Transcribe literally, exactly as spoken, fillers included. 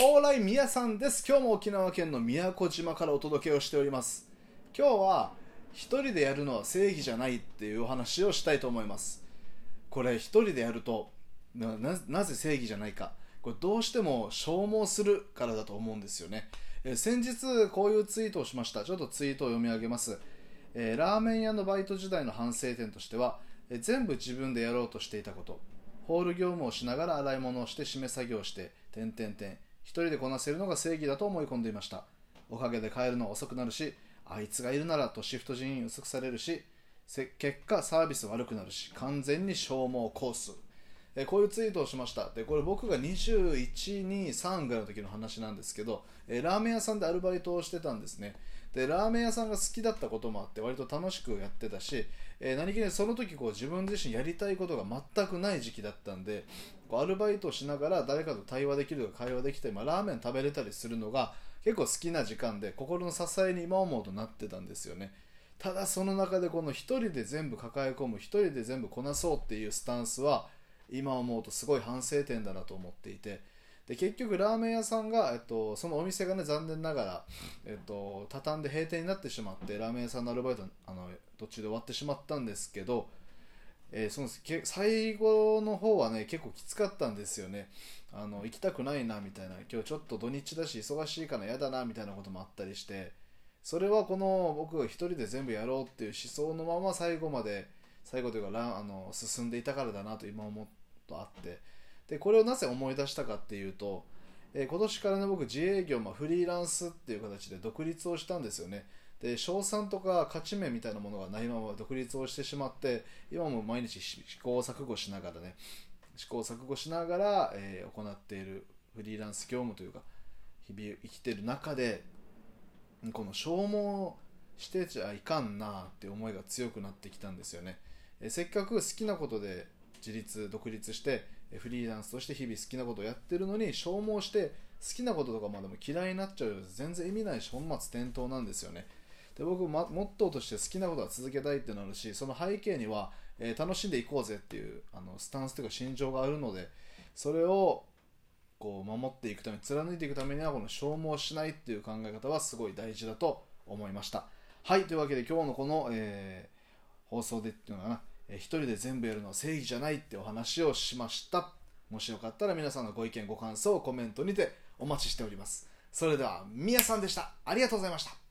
オーライミヤさんです。今日も沖縄県の宮古島からお届けをしております。今日は一人でやるのは正義じゃないっていうお話をしたいと思います。これ一人でやると な, な, なぜ正義じゃないか。これどうしても消耗するからだと思うんですよね。えー、先日こういうツイートをしました。ちょっとツイートを読み上げます。えー、ラーメン屋のバイト時代の反省点としては、えー、全部自分でやろうとしていたこと。ホール業務をしながら洗い物をして締め作業して、点々点。一人でこなせるのが正義だと思い込んでいました。おかげで帰るの遅くなるし、あいつがいるならとシフト人員薄くされるし、結果サービス悪くなるし、完全に消耗コース。えこういうツイートをしました。で、これ僕がにじゅういち、にじゅうさんぐらいの時の話なんですけど、えラーメン屋さんでアルバイトをしてたんですね。で、ラーメン屋さんが好きだったこともあって、割と楽しくやってたし、え何気にその時こう自分自身やりたいことが全くない時期だったんで、アルバイトをしながら誰かと対話できるとか会話できて、まあ、ラーメン食べれたりするのが結構好きな時間で、心の支えに今思うとなってたんですよね。ただその中でこの一人で全部抱え込む、一人で全部こなそうっていうスタンスは今思うとすごい反省点だなと思っていて、で結局ラーメン屋さんが、えっと、そのお店がね残念ながら、えっと、畳んで閉店になってしまって、ラーメン屋さんのアルバイトあの途中で終わってしまったんですけど、えー、その最後の方はね結構きつかったんですよね。あの行きたくないなみたいな、今日ちょっと土日だし忙しいから嫌だなみたいなこともあったりして、それはこの僕が一人で全部やろうっていう思想のまま最後まで最後というかあの進んでいたからだなと今思うとあって、でこれをなぜ思い出したかっていうと、えー、今年からね僕自営業、まあ、フリーランスっていう形で独立をしたんですよね。で賞賛とか勝ち目みたいなものがないまま独立をしてしまって、今も毎日試行錯誤しながらね試行錯誤しながら、えー、行っているフリーランス業務というか日々生きている中で、この消耗してちゃいかんなって思いが強くなってきたんですよね。えー、せっかく好きなことで自立独立してフリーランスとして日々好きなことをやってるのに、消耗して好きなこととかまでも嫌いになっちゃうより全然意味ないし本末転倒なんですよね。で僕もモットーとして好きなことは続けたいってなるし、その背景には、えー、楽しんでいこうぜっていうあのスタンスというか心情があるので、それをこう守っていくために貫いていくためにはこの消耗しないっていう考え方はすごい大事だと思いました。はい、というわけで今日のこの、えー、放送でっていうのかな、えー、一人で全部やるのは正義じゃないってお話をしました。もしよかったら皆さんのご意見ご感想をコメントにてお待ちしております。それではみやさんでした。ありがとうございました。